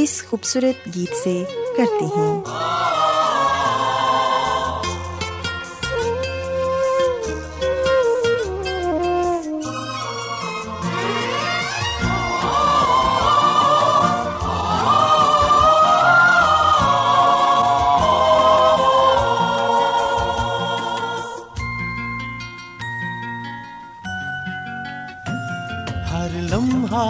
اس خوبصورت گیت سے کرتے ہیں۔ ہر لمحہ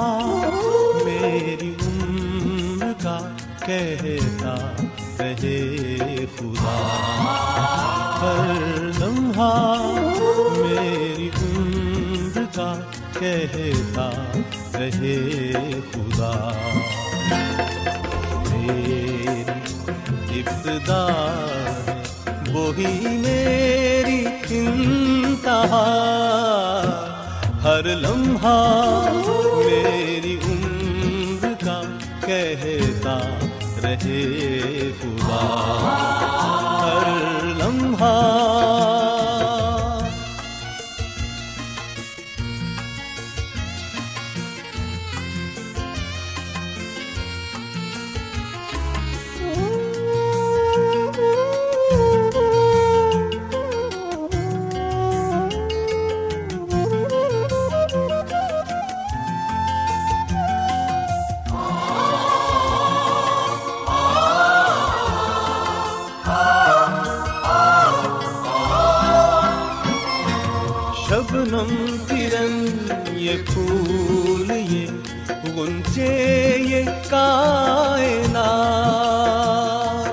کہتا رہے خدا، ہر لمحہ میری عمر کا کہتا رہے خدا، میری ابتدا وہی میری انتہا، ہر لمحہ میری عمر کا کہتا رہے خدا، ہر لمحہ شبنم کرن یہ پھول یہ گنتے یہ کائنات،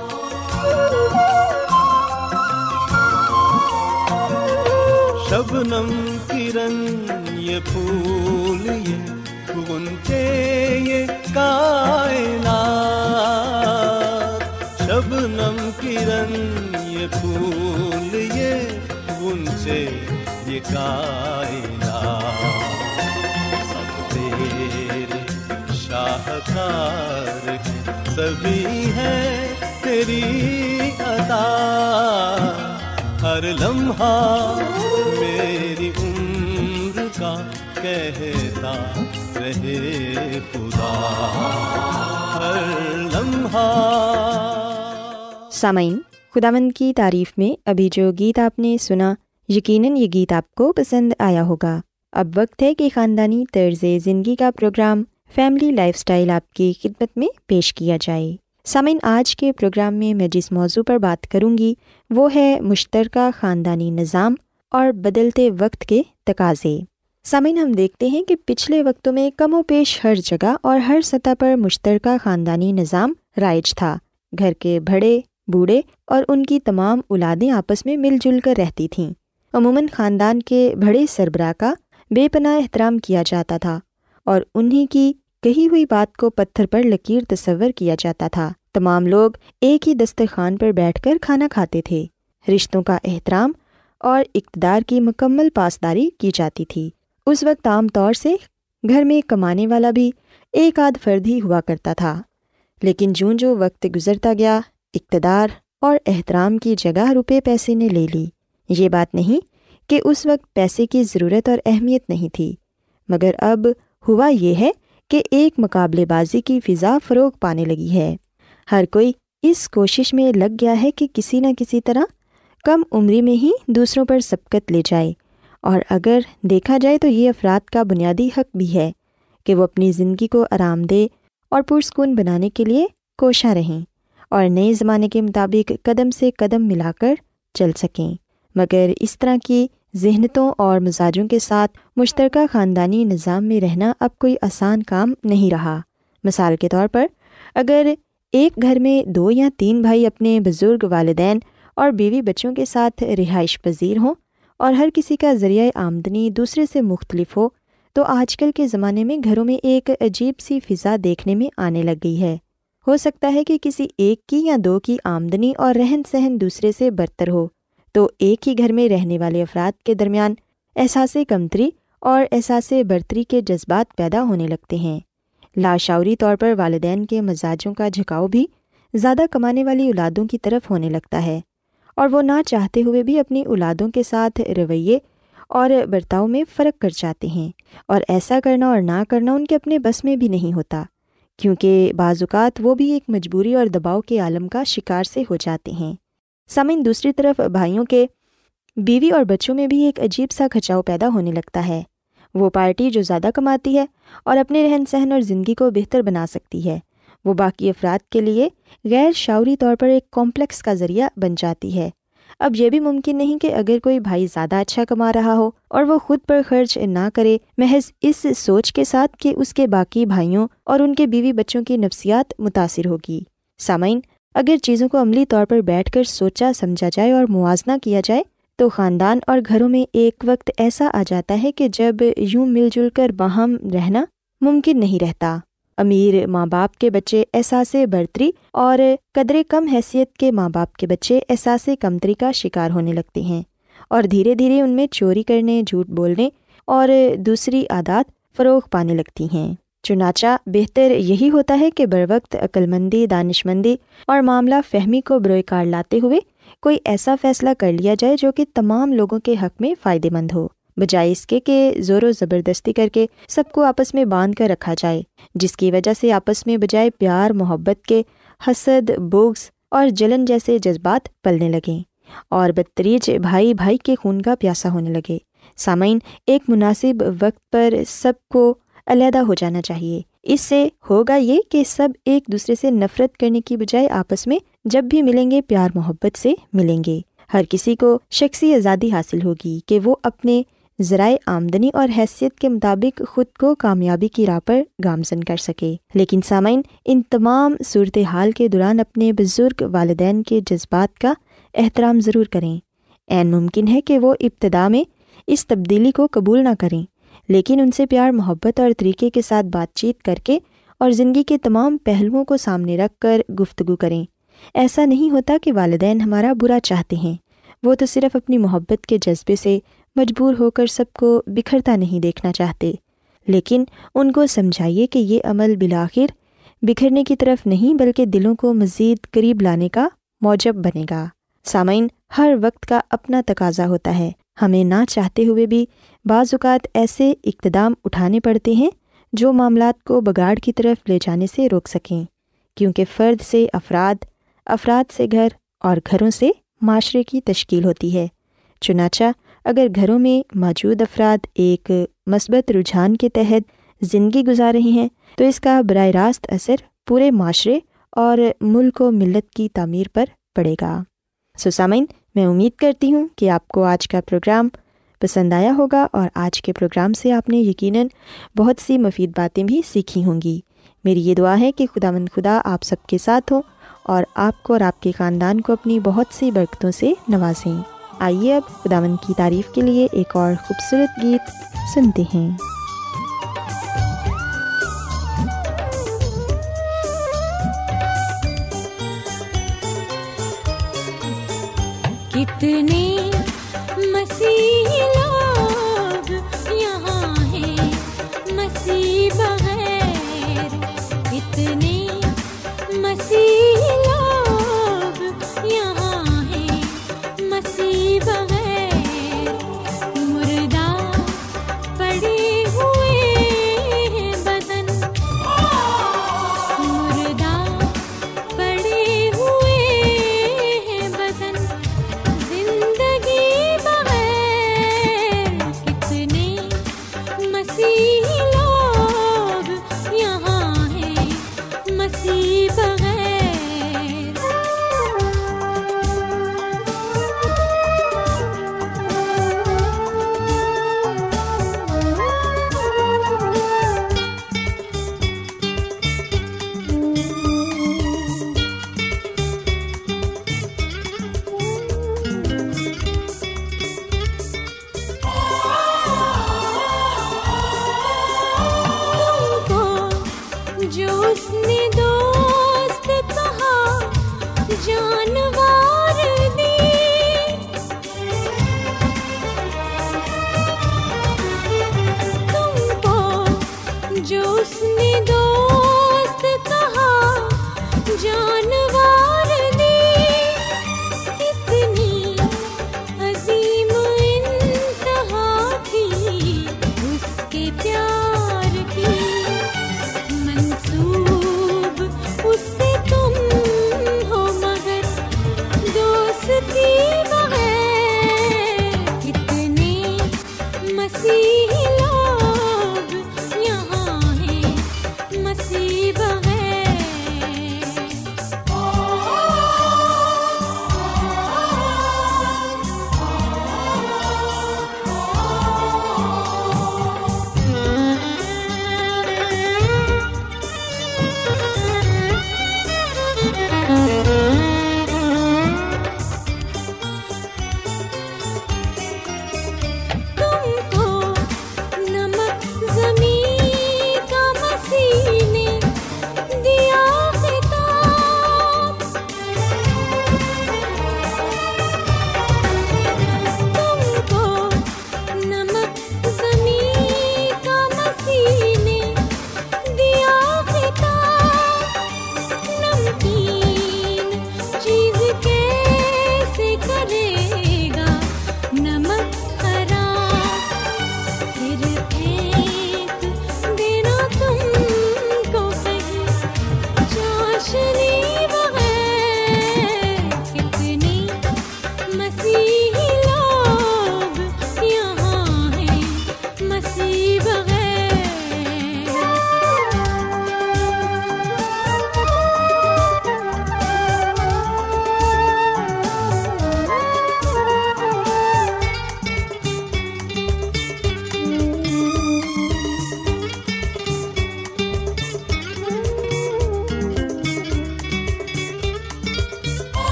شبنم کرن یہ پھول یہ گنتے یہ کائنات، سب تیرے شاہکار سبھی ہے تیری عطا، ہر لمحہ میری عمر کا کہتا رہے خدا، ہر لمحہ۔ سامعین، خداوند کی تعریف میں ابھی جو گیت آپ نے سنا، یقیناً یہ گیت آپ کو پسند آیا ہوگا۔ اب وقت ہے کہ خاندانی طرز زندگی کا پروگرام فیملی لائف سٹائل آپ کی خدمت میں پیش کیا جائے۔ سامعین، آج کے پروگرام میں میں جس موضوع پر بات کروں گی وہ ہے مشترکہ خاندانی نظام اور بدلتے وقت کے تقاضے۔ سامعین، ہم دیکھتے ہیں کہ پچھلے وقتوں میں کم و پیش ہر جگہ اور ہر سطح پر مشترکہ خاندانی نظام رائج تھا۔ گھر کے بڑے، بوڑھے اور ان کی تمام اولادیں آپس میں مل جل کر رہتی تھیں۔ عموماً خاندان کے بڑے سربراہ کا بے پناہ احترام کیا جاتا تھا، اور انہی کی کہی ہوئی بات کو پتھر پر لکیر تصور کیا جاتا تھا۔ تمام لوگ ایک ہی دسترخوان پر بیٹھ کر کھانا کھاتے تھے، رشتوں کا احترام اور اقتدار کی مکمل پاسداری کی جاتی تھی۔ اس وقت عام طور سے گھر میں کمانے والا بھی ایک آدھ فرد ہی ہوا کرتا تھا، لیکن جوں جو وقت گزرتا گیا اقتدار اور احترام کی جگہ روپے پیسے نے لے لی۔ یہ بات نہیں کہ اس وقت پیسے کی ضرورت اور اہمیت نہیں تھی، مگر اب ہوا یہ ہے کہ ایک مقابلے بازی کی فضا فروغ پانے لگی ہے۔ ہر کوئی اس کوشش میں لگ گیا ہے کہ کسی نہ کسی طرح کم عمری میں ہی دوسروں پر سبقت لے جائے، اور اگر دیکھا جائے تو یہ افراد کا بنیادی حق بھی ہے کہ وہ اپنی زندگی کو آرام دہ اور پرسکون بنانے کے لیے کوشاں رہیں اور نئے زمانے کے مطابق قدم سے قدم ملا کر چل سکیں۔ مگر اس طرح کی ذہنتوں اور مزاجوں کے ساتھ مشترکہ خاندانی نظام میں رہنا اب کوئی آسان کام نہیں رہا۔ مثال کے طور پر اگر ایک گھر میں 2 یا 3 بھائی اپنے بزرگ والدین اور بیوی بچوں کے ساتھ رہائش پذیر ہوں اور ہر کسی کا ذریعہ آمدنی دوسرے سے مختلف ہو، تو آج کل کے زمانے میں گھروں میں ایک عجیب سی فضا دیکھنے میں آنے لگ گئی ہے۔ ہو سکتا ہے کہ کسی ایک کی یا 2 کی آمدنی اور رہن سہن دوسرے سے برتر ہو، تو ایک ہی گھر میں رہنے والے افراد کے درمیان احساس کمتری اور احساس برتری کے جذبات پیدا ہونے لگتے ہیں۔ لاشعوری طور پر والدین کے مزاجوں کا جھکاؤ بھی زیادہ کمانے والی اولادوں کی طرف ہونے لگتا ہے، اور وہ نہ چاہتے ہوئے بھی اپنی اولادوں کے ساتھ رویے اور برتاؤ میں فرق کر جاتے ہیں، اور ایسا کرنا اور نہ کرنا ان کے اپنے بس میں بھی نہیں ہوتا، کیونکہ بعض اوقات وہ بھی ایک مجبوری اور دباؤ کے عالم کا شکار سے ہو جاتے ہیں۔ سامعین، دوسری طرف بھائیوں کے بیوی اور بچوں میں بھی ایک عجیب سا کھچاؤ پیدا ہونے لگتا ہے۔ وہ پارٹی جو زیادہ کماتی ہے اور اپنے رہن سہن اور زندگی کو بہتر بنا سکتی ہے، وہ باقی افراد کے لیے غیر شعوری طور پر ایک کمپلیکس کا ذریعہ بن جاتی ہے۔ اب یہ بھی ممکن نہیں کہ اگر کوئی بھائی زیادہ اچھا کما رہا ہو اور وہ خود پر خرچ نہ کرے، محض اس سوچ کے ساتھ کہ اس کے باقی بھائیوں اور ان کے بیوی بچوں کی نفسیات متاثر ہوگی۔ سامعین، اگر چیزوں کو عملی طور پر بیٹھ کر سوچا سمجھا جائے اور موازنہ کیا جائے تو خاندان اور گھروں میں ایک وقت ایسا آ جاتا ہے کہ جب یوں مل جل کر باہم رہنا ممکن نہیں رہتا۔ امیر ماں باپ کے بچے احساس برتری اور قدرے کم حیثیت کے ماں باپ کے بچے احساس کمتری کا شکار ہونے لگتے ہیں، اور دھیرے دھیرے ان میں چوری کرنے، جھوٹ بولنے اور دوسری عادات فروغ پانے لگتی ہیں۔ چنانچہ بہتر یہی ہوتا ہے کہ بروقت عقل مندی، دانش مندی اور معاملہ فہمی کو بروئے کار لاتے ہوئے کوئی ایسا فیصلہ کر لیا جائے جو کہ تمام لوگوں کے حق میں فائدے مند ہو، بجائے اس کے کہ زور و زبردستی کر کے سب کو آپس میں باندھ کر رکھا جائے، جس کی وجہ سے آپس میں بجائے پیار محبت کے حسد، بغض اور جلن جیسے جذبات پلنے لگیں اور بدتریج بھائی بھائی کے خون کا پیاسا ہونے لگے۔ سامعین، ایک مناسب وقت پر سب کو علیحدہ ہو جانا چاہیے۔ اس سے ہوگا یہ کہ سب ایک دوسرے سے نفرت کرنے کی بجائے آپس میں جب بھی ملیں گے پیار محبت سے ملیں گے۔ ہر کسی کو شخصی آزادی حاصل ہوگی کہ وہ اپنے ذرائع آمدنی اور حیثیت کے مطابق خود کو کامیابی کی راہ پر گامزن کر سکے۔ لیکن سامعین، ان تمام صورتحال کے دوران اپنے بزرگ والدین کے جذبات کا احترام ضرور کریں۔ عین ممکن ہے کہ وہ ابتدا میں اس تبدیلی کو قبول نہ کریں، لیکن ان سے پیار محبت اور طریقے کے ساتھ بات چیت کر کے اور زندگی کے تمام پہلوؤں کو سامنے رکھ کر گفتگو کریں۔ ایسا نہیں ہوتا کہ والدین ہمارا برا چاہتے ہیں، وہ تو صرف اپنی محبت کے جذبے سے مجبور ہو کر سب کو بکھرتا نہیں دیکھنا چاہتے۔ لیکن ان کو سمجھائیے کہ یہ عمل بالآخر بکھرنے کی طرف نہیں بلکہ دلوں کو مزید قریب لانے کا موجب بنے گا۔ سامعین، ہر وقت کا اپنا تقاضا ہوتا ہے، ہمیں نہ چاہتے ہوئے بھی بعض اوقات ایسے اقدام اٹھانے پڑتے ہیں جو معاملات کو بگاڑ کی طرف لے جانے سے روک سکیں، کیونکہ فرد سے افراد، افراد سے گھر اور گھروں سے معاشرے کی تشکیل ہوتی ہے۔ چنانچہ اگر گھروں میں موجود افراد ایک مثبت رجحان کے تحت زندگی گزار رہے ہیں تو اس کا براہ راست اثر پورے معاشرے اور ملک و ملت کی تعمیر پر پڑے گا۔ سامعین، میں امید کرتی ہوں کہ آپ کو آج کا پروگرام پسند آیا ہوگا، اور آج کے پروگرام سے آپ نے یقیناً بہت سی مفید باتیں بھی سیکھی ہوں گی۔ میری یہ دعا ہے کہ خداوند خدا آپ سب کے ساتھ ہو اور آپ کو اور آپ کے خاندان کو اپنی بہت سی برکتوں سے نوازیں۔ آئیے اب خداوند کی تعریف کے لیے ایک اور خوبصورت گیت سنتے ہیں۔ کتنے مسیح لوگ یہاں ہیں مسیح بغیر، کتنے مسیح لوگ یہاں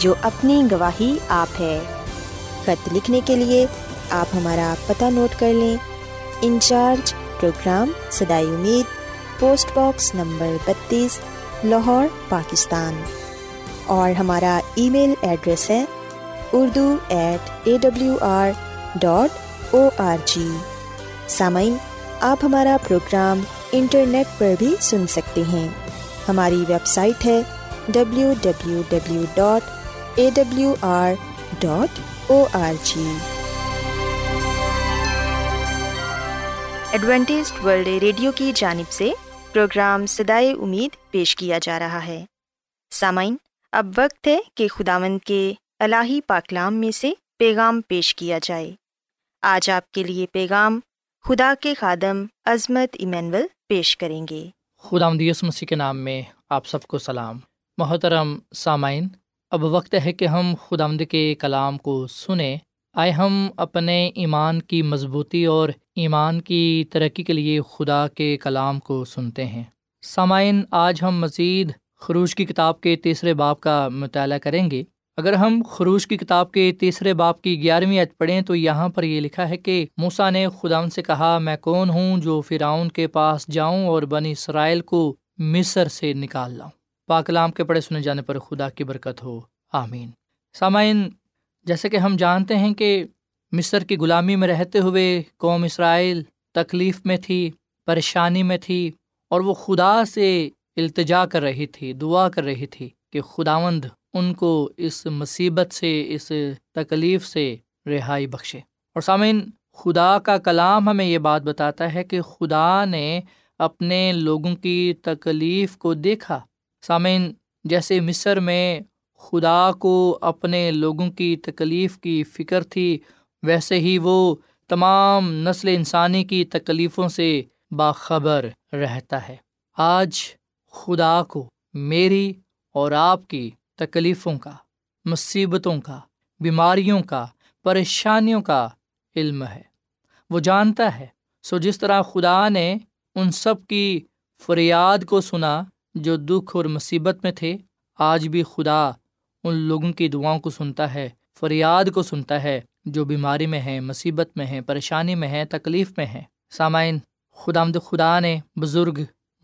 جو اپنی گواہی آپ ہے۔ خط لکھنے کے لیے آپ ہمارا پتہ نوٹ کر لیں۔ انچارج پروگرام صدائے امید، post box number 32، Lahore, Pakistan. اور ہمارا ای میل ایڈریس ہے urdu@awr.org۔ سامعین، آپ ہمارا پروگرام انٹرنیٹ پر بھی سن سکتے ہیں، ہماری ویب سائٹ ہے www.awr.org۔ ایڈوینٹسٹ ورلڈ ریڈیو کی جانب سے پروگرام صدائے امید پیش کیا جا رہا ہے۔ سامعین، اب وقت ہے کہ خداوند کے الہی پاکلام میں سے پیغام پیش کیا جائے۔ آج آپ کے لیے پیغام خدا کے خادم عظمت ایمینول پیش کریں گے۔ خداوند یسوع مسیح کے نام میں آپ سب کو سلام۔ محترم سامعین، اب وقت ہے کہ ہم خداوند کے کلام کو سنیں۔ آئے ہم اپنے ایمان کی مضبوطی اور ایمان کی ترقی کے لیے خدا کے کلام کو سنتے ہیں۔ سامعین، آج ہم مزید خروج کی کتاب کے 3 باب کا مطالعہ کریں گے۔ اگر ہم خروج کی کتاب کے 3 باب کی 11ویں آیت پڑھیں تو یہاں پر یہ لکھا ہے کہ موسیٰ نے خداوند سے کہا، میں کون ہوں جو فرعون کے پاس جاؤں اور بنی اسرائیل کو مصر سے نکال لاؤں؟ پاک کلام کے پڑھے سنے جانے پر خدا کی برکت ہو، آمین۔ سامعین، جیسے کہ ہم جانتے ہیں کہ مصر کی غلامی میں رہتے ہوئے قوم اسرائیل تکلیف میں تھی، پریشانی میں تھی، اور وہ خدا سے التجا کر رہی تھی، دعا کر رہی تھی کہ خداوند ان کو اس مصیبت سے، اس تکلیف سے رہائی بخشے۔ اور سامعین، خدا کا کلام ہمیں یہ بات بتاتا ہے کہ خدا نے اپنے لوگوں کی تکلیف کو دیکھا۔ سامعین، جیسے مصر میں خدا کو اپنے لوگوں کی تکلیف کی فکر تھی، ویسے ہی وہ تمام نسل انسانی کی تکلیفوں سے باخبر رہتا ہے۔ آج خدا کو میری اور آپ کی تکلیفوں کا، مصیبتوں کا، بیماریوں کا، پریشانیوں کا علم ہے، وہ جانتا ہے۔ سو جس طرح خدا نے ان سب کی فریاد کو سنا جو دکھ اور مصیبت میں تھے، آج بھی خدا ان لوگوں کی دعاؤں کو سنتا ہے، فریاد کو سنتا ہے جو بیماری میں ہیں، مصیبت میں ہیں، پریشانی میں ہیں، تکلیف میں ہیں۔ سامعین، خداوند خدا نے بزرگ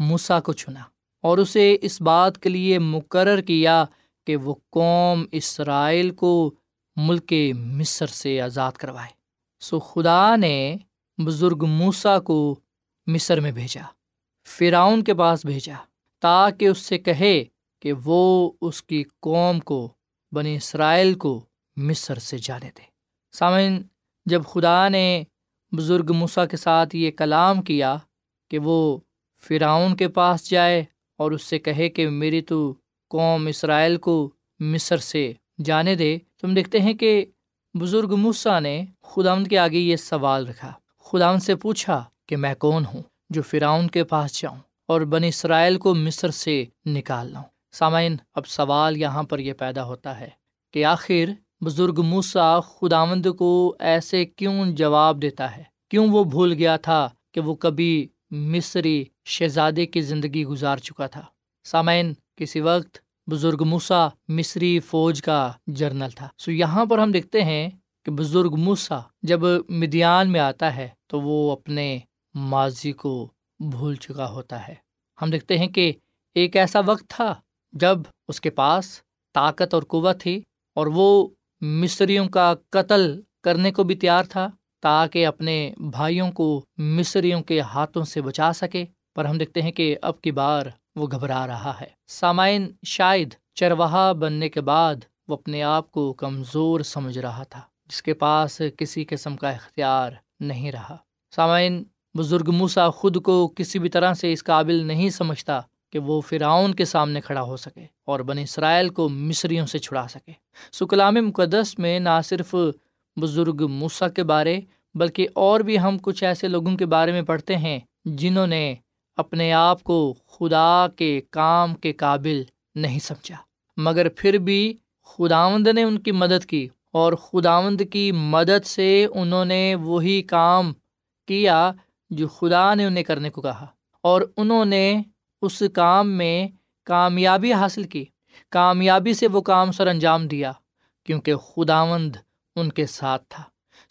موسیٰ کو چنا اور اسے اس بات کے لیے مقرر کیا کہ وہ قوم اسرائیل کو ملک مصر سے آزاد کروائے۔ سو خدا نے بزرگ موسیٰ کو مصر میں بھیجا، فرعون کے پاس بھیجا، تاکہ اس سے کہے کہ وہ اس کی قوم کو، بنی اسرائیل کو مصر سے جانے دے۔ سامعین، جب خدا نے بزرگ موسیٰ کے ساتھ یہ کلام کیا کہ وہ فرعون کے پاس جائے اور اس سے کہے کہ میری تو قوم اسرائیل کو مصر سے جانے دے، تو ہم دیکھتے ہیں کہ بزرگ موسیٰ نے خداوند کے آگے یہ سوال رکھا، خداوند سے پوچھا کہ میں کون ہوں جو فرعون کے پاس جاؤں اور بنی اسرائیل کو مصر سے نکال لاؤں؟ سامعین، اب سوال یہاں پر یہ پیدا ہوتا ہے کہ آخر بزرگ موسیٰ خداوند کو ایسے کیوں جواب دیتا ہے؟ کیوں وہ بھول گیا تھا کہ وہ کبھی مصری شہزادے کی زندگی گزار چکا تھا؟ سامعین، کسی وقت بزرگ موسیٰ مصری فوج کا جنرل تھا۔ سو یہاں پر ہم دیکھتے ہیں کہ بزرگ موسیٰ جب مدیان میں آتا ہے تو وہ اپنے ماضی کو بھول چکا ہوتا ہے۔ ہم دیکھتے ہیں کہ ایک ایسا وقت تھا جب اس کے پاس طاقت اور قوت تھی اور وہ مصریوں کا قتل کرنے کو بھی تیار تھا تاکہ اپنے بھائیوں کو مصریوں کے ہاتھوں سے بچا سکے، پر ہم دیکھتے ہیں کہ اب کی بار وہ گھبرا رہا ہے۔ سامعین، شاید چرواہا بننے کے بعد وہ اپنے آپ کو کمزور سمجھ رہا تھا، جس کے پاس کسی قسم کا اختیار نہیں رہا۔ سامعین، بزرگ موسیٰ خود کو کسی بھی طرح سے اس قابل نہیں سمجھتا کہ وہ فرعون کے سامنے کھڑا ہو سکے اور بنی اسرائیل کو مصریوں سے چھڑا سکے۔ سو کلام مقدس میں نہ صرف بزرگ موسیٰ کے بارے بلکہ اور بھی ہم کچھ ایسے لوگوں کے بارے میں پڑھتے ہیں جنہوں نے اپنے آپ کو خدا کے کام کے قابل نہیں سمجھا، مگر پھر بھی خداوند نے ان کی مدد کی، اور خداوند کی مدد سے انہوں نے وہی کام کیا جو خدا نے انہیں کرنے کو کہا، اور انہوں نے اس کام میں کامیابی حاصل کی۔ کامیابی سے وہ کام سر انجام دیا کیونکہ خداوند ان کے ساتھ تھا۔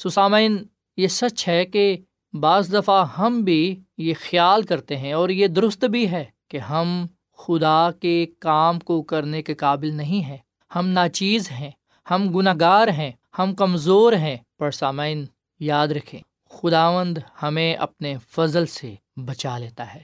سامعین، یہ سچ ہے کہ بعض دفعہ ہم بھی یہ خیال کرتے ہیں، اور یہ درست بھی ہے، کہ ہم خدا کے کام کو کرنے کے قابل نہیں ہیں، ہم ناچیز ہیں، ہم گناہگار ہیں، ہم کمزور ہیں۔ پر سامعین، یاد رکھیں، خداوند ہمیں اپنے فضل سے بچا لیتا ہے۔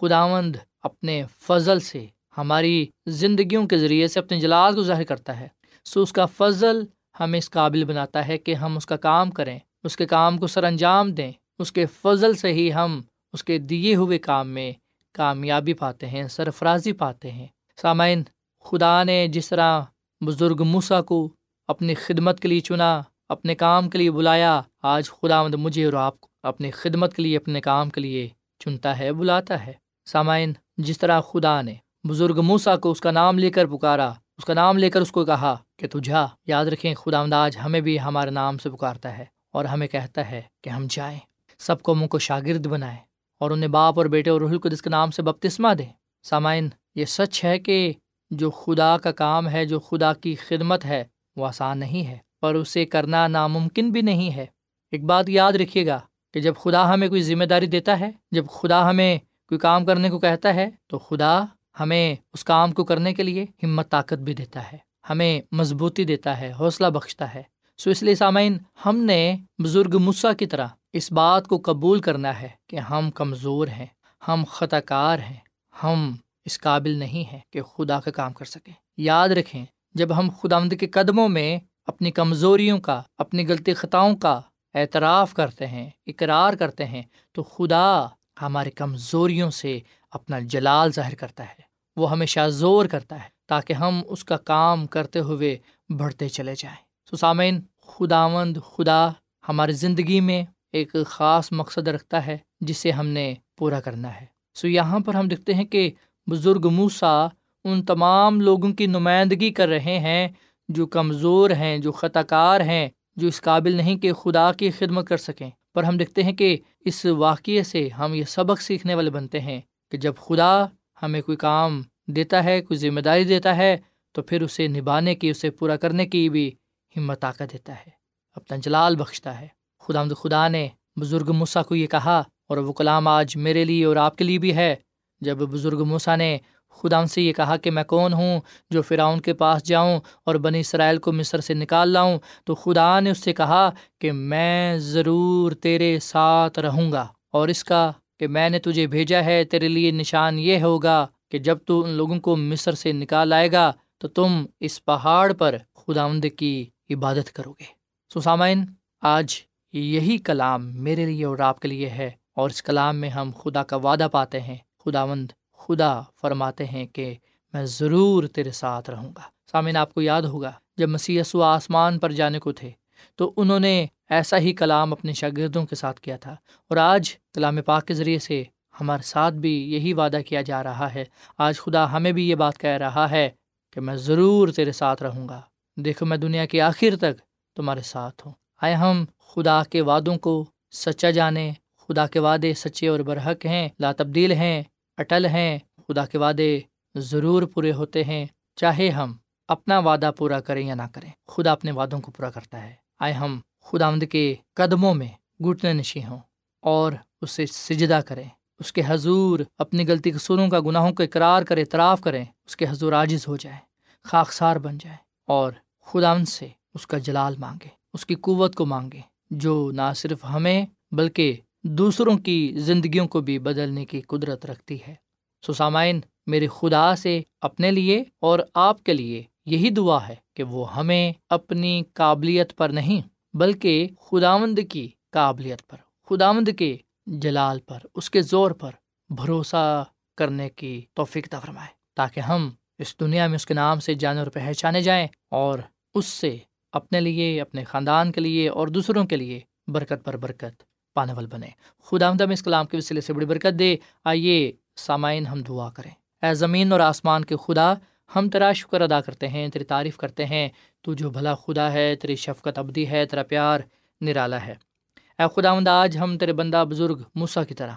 خداوند اپنے فضل سے ہماری زندگیوں کے ذریعے سے اپنے جلال کو ظاہر کرتا ہے۔ سو اس کا فضل ہمیں اس قابل بناتا ہے کہ ہم اس کا کام کریں، اس کے کام کو سر انجام دیں۔ اس کے فضل سے ہی ہم اس کے دیے ہوئے کام میں کامیابی پاتے ہیں، سرفرازی پاتے ہیں۔ سامعین، خدا نے جس طرح بزرگ موسیٰ کو اپنی خدمت کے لیے چنا، اپنے کام کے لیے بلایا، آج خداوند مجھے اور آپ کو اپنی خدمت کے لیے، اپنے کام کے لیے چنتا ہے، بلاتا ہے۔ سامعین، جس طرح خدا نے بزرگ موسیٰ کو اس کا نام لے کر پکارا، اس کا نام لے کر اس کو کہا کہ تو جا، یاد رکھیں خداوند آج ہمیں بھی ہمارے نام سے پکارتا ہے اور ہمیں کہتا ہے کہ ہم جائیں، سب قوموں کو شاگرد بنائیں، اور انہیں باپ اور بیٹے اور روح القدس کے نام سے بپتسمہ دیں۔ سامعین، یہ سچ ہے کہ جو خدا کا کام ہے، جو خدا کی خدمت ہے، وہ آسان نہیں ہے، پر اسے کرنا ناممکن بھی نہیں ہے۔ ایک بات یاد رکھیے گا کہ جب خدا ہمیں کوئی ذمہ داری دیتا ہے، جب خدا ہمیں کوئی کام کرنے کو کہتا ہے، تو خدا ہمیں اس کام کو کرنے کے لیے ہمت طاقت بھی دیتا ہے، ہمیں مضبوطی دیتا ہے، حوصلہ بخشتا ہے۔ سو اس لیے سامعین، ہم نے بزرگ موسیٰ کی طرح اس بات کو قبول کرنا ہے کہ ہم کمزور ہیں، ہم خطا کار ہیں، ہم اس قابل نہیں ہیں کہ خدا کا کام کر سکیں۔ یاد رکھیں، جب ہم خداوند کے قدموں میں اپنی کمزوریوں کا، اپنی غلطی خطاؤں کا اعتراف کرتے ہیں، اقرار کرتے ہیں، تو خدا ہماری کمزوریوں سے اپنا جلال ظاہر کرتا ہے، وہ ہمیشہ زور کرتا ہے تاکہ ہم اس کا کام کرتے ہوئے بڑھتے چلے جائیں۔ سو سامعین، خداوند خدا ہماری زندگی میں ایک خاص مقصد رکھتا ہے جسے ہم نے پورا کرنا ہے۔ سو یہاں پر ہم دیکھتے ہیں کہ بزرگ موسیٰ ان تمام لوگوں کی نمائندگی کر رہے ہیں جو کمزور ہیں، جو خطا کار ہیں، جو اس قابل نہیں کہ خدا کی خدمت کر سکیں۔ پر ہم دیکھتے ہیں کہ اس واقعے سے ہم یہ سبق سیکھنے والے بنتے ہیں کہ جب خدا ہمیں کوئی کام دیتا ہے، کوئی ذمہ داری دیتا ہے، تو پھر اسے نبھانے کی، اسے پورا کرنے کی بھی ہمت طاقت دیتا ہے، اپنا جلال بخشتا ہے۔ خداوند خدا نے بزرگ موسیٰ کو یہ کہا، اور وہ کلام آج میرے لیے اور آپ کے لیے بھی ہے۔ جب بزرگ موسیٰ نے خداوند سے یہ کہا کہ میں کون ہوں جو فرعون کے پاس جاؤں اور بنی اسرائیل کو مصر سے نکال لاؤں، تو خدا نے اس سے کہا کہ میں ضرور تیرے ساتھ رہوں گا، اور اس کا کہ میں نے تجھے بھیجا ہے تیرے لیے نشان یہ ہوگا کہ جب تو ان لوگوں کو مصر سے نکال آئے گا تو تم اس پہاڑ پر خداوند کی عبادت کرو گے۔ سو سامعین، آج یہی کلام میرے لیے اور آپ کے لیے ہے، اور اس کلام میں ہم خدا کا وعدہ پاتے ہیں۔ خداوند خدا فرماتے ہیں کہ میں ضرور تیرے ساتھ رہوں گا۔ سامعین، آپ کو یاد ہوگا جب مسیح یسوع آسمان پر جانے کو تھے تو انہوں نے ایسا ہی کلام اپنے شاگردوں کے ساتھ کیا تھا، اور آج کلام پاک کے ذریعے سے ہمارے ساتھ بھی یہی وعدہ کیا جا رہا ہے۔ آج خدا ہمیں بھی یہ بات کہہ رہا ہے کہ میں ضرور تیرے ساتھ رہوں گا، دیکھو میں دنیا کے آخر تک تمہارے ساتھ ہوں۔ آئے ہم خدا کے وعدوں کو سچا جانیں۔ خدا کے وعدے سچے اور برحق ہیں، لا تبدیل ہیں، اٹل ہیں۔ خدا کے وعدے ضرور پورے ہوتے ہیں، چاہے ہم اپنا وعدہ پورا کریں یا نہ کریں، خدا اپنے وعدوں کو پورا کرتا ہے۔ آئے ہم خداوند کے قدموں میں گھٹنے نشیں ہوں اور اسے سجدہ کریں، اس کے حضور اپنی غلطی قصوروں کا، گناہوں کا اقرار کریں، اعتراف کریں، اس کے حضور عاجز ہو جائیں، خاکسار بن جائیں، اور خداوند سے اس کا جلال مانگیں، اس کی قوت کو مانگیں، جو نہ صرف ہمیں بلکہ دوسروں کی زندگیوں کو بھی بدلنے کی قدرت رکھتی ہے۔ سو سامعین، میرے خدا سے اپنے لیے اور آپ کے لیے یہی دعا ہے کہ وہ ہمیں اپنی قابلیت پر نہیں بلکہ خداوند کی قابلیت پر، خداوند کے جلال پر، اس کے زور پر بھروسہ کرنے کی توفیق عطا فرمائے، تاکہ ہم اس دنیا میں اس کے نام سے جانے اور پہچانے جائیں، اور اس سے اپنے لیے، اپنے خاندان کے لیے اور دوسروں کے لیے برکت پر برکت، پانے والے بنیں۔ خداوند ہمیں اس کلام کے وسیلے سے بڑی برکت دے۔ آئیے سامعین ہم دعا کریں۔ اے زمین اور آسمان کے خدا، ہم تیرا شکر ادا کرتے ہیں، تیری تعریف کرتے ہیں، تو جو بھلا خدا ہے، تیری شفقت ابدی ہے، تیرا پیار نرالا ہے۔ اے خداوند، آج ہم تیرے بندہ بزرگ موسیٰ کی طرح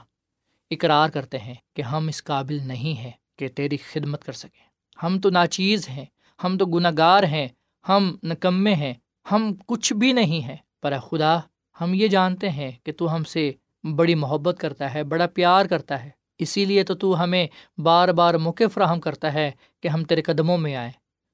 اقرار کرتے ہیں کہ ہم اس قابل نہیں ہیں کہ تیری خدمت کر سکیں، ہم تو ناچیز ہیں، ہم تو گناہ گار ہیں، ہم نکمے ہیں، ہم کچھ بھی نہیں ہیں، پر اے خدا ہم یہ جانتے ہیں کہ تو ہم سے بڑی محبت کرتا ہے، بڑا پیار کرتا ہے، اسی لیے تو ہمیں بار بار موقع فراہم کرتا ہے کہ ہم تیرے قدموں میں آئیں،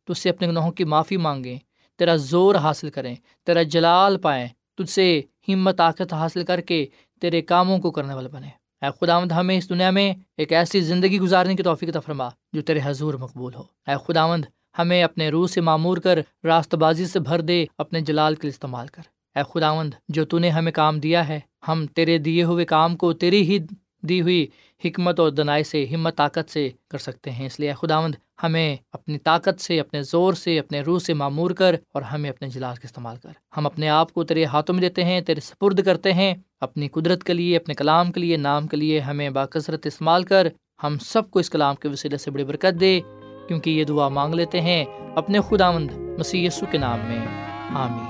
تجھ سے اپنے گناہوں کی معافی مانگیں، تیرا زور حاصل کریں، تیرا جلال پائیں، تجھ سے ہمت طاقت حاصل کر کے تیرے کاموں کو کرنے والے بنیں۔ اے خداوند، ہمیں اس دنیا میں ایک ایسی زندگی گزارنے کی توفیق عطا فرما جو تیرے حضور مقبول ہو۔ اے خداوند، ہمیں اپنے روح سے معمور کر، راست بازی سے بھر دے، اپنے جلال کے استعمال کر۔ اے خداوند، جو تو نے ہمیں کام دیا ہے، ہم تیرے دیے ہوئے کام کو تیری ہی دی ہوئی حکمت اور دانائی سے، ہمت طاقت سے کر سکتے ہیں۔ اس لیے اے خداوند، ہمیں اپنی طاقت سے، اپنے زور سے، اپنے روح سے معمور کر، اور ہمیں اپنے جلال کا استعمال کر۔ ہم اپنے آپ کو تیرے ہاتھوں میں دیتے ہیں، تیرے سپرد کرتے ہیں، اپنی قدرت کے لیے، اپنے کلام کے لیے، نام کے لیے ہمیں باکثرت استعمال کر۔ ہم سب کو اس کلام کے وسیلے سے بڑی برکت دے، کیونکہ یہ دعا مانگ لیتے ہیں اپنے خداوند مسیح یسوع کے نام میں، آمین۔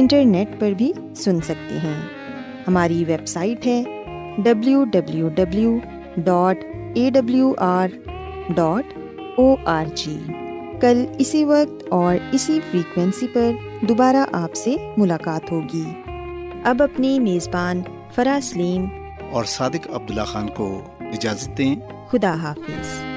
انٹرنیٹ پر بھی سن سکتے ہیں۔ ہماری ویب سائٹ ہے www.awr.org۔ کل اسی وقت اور اسی فریکوینسی پر دوبارہ آپ سے ملاقات ہوگی۔ اب اپنی میزبان فرا سلیم اور صادق عبداللہ خان کو اجازت دیں۔ خدا حافظ۔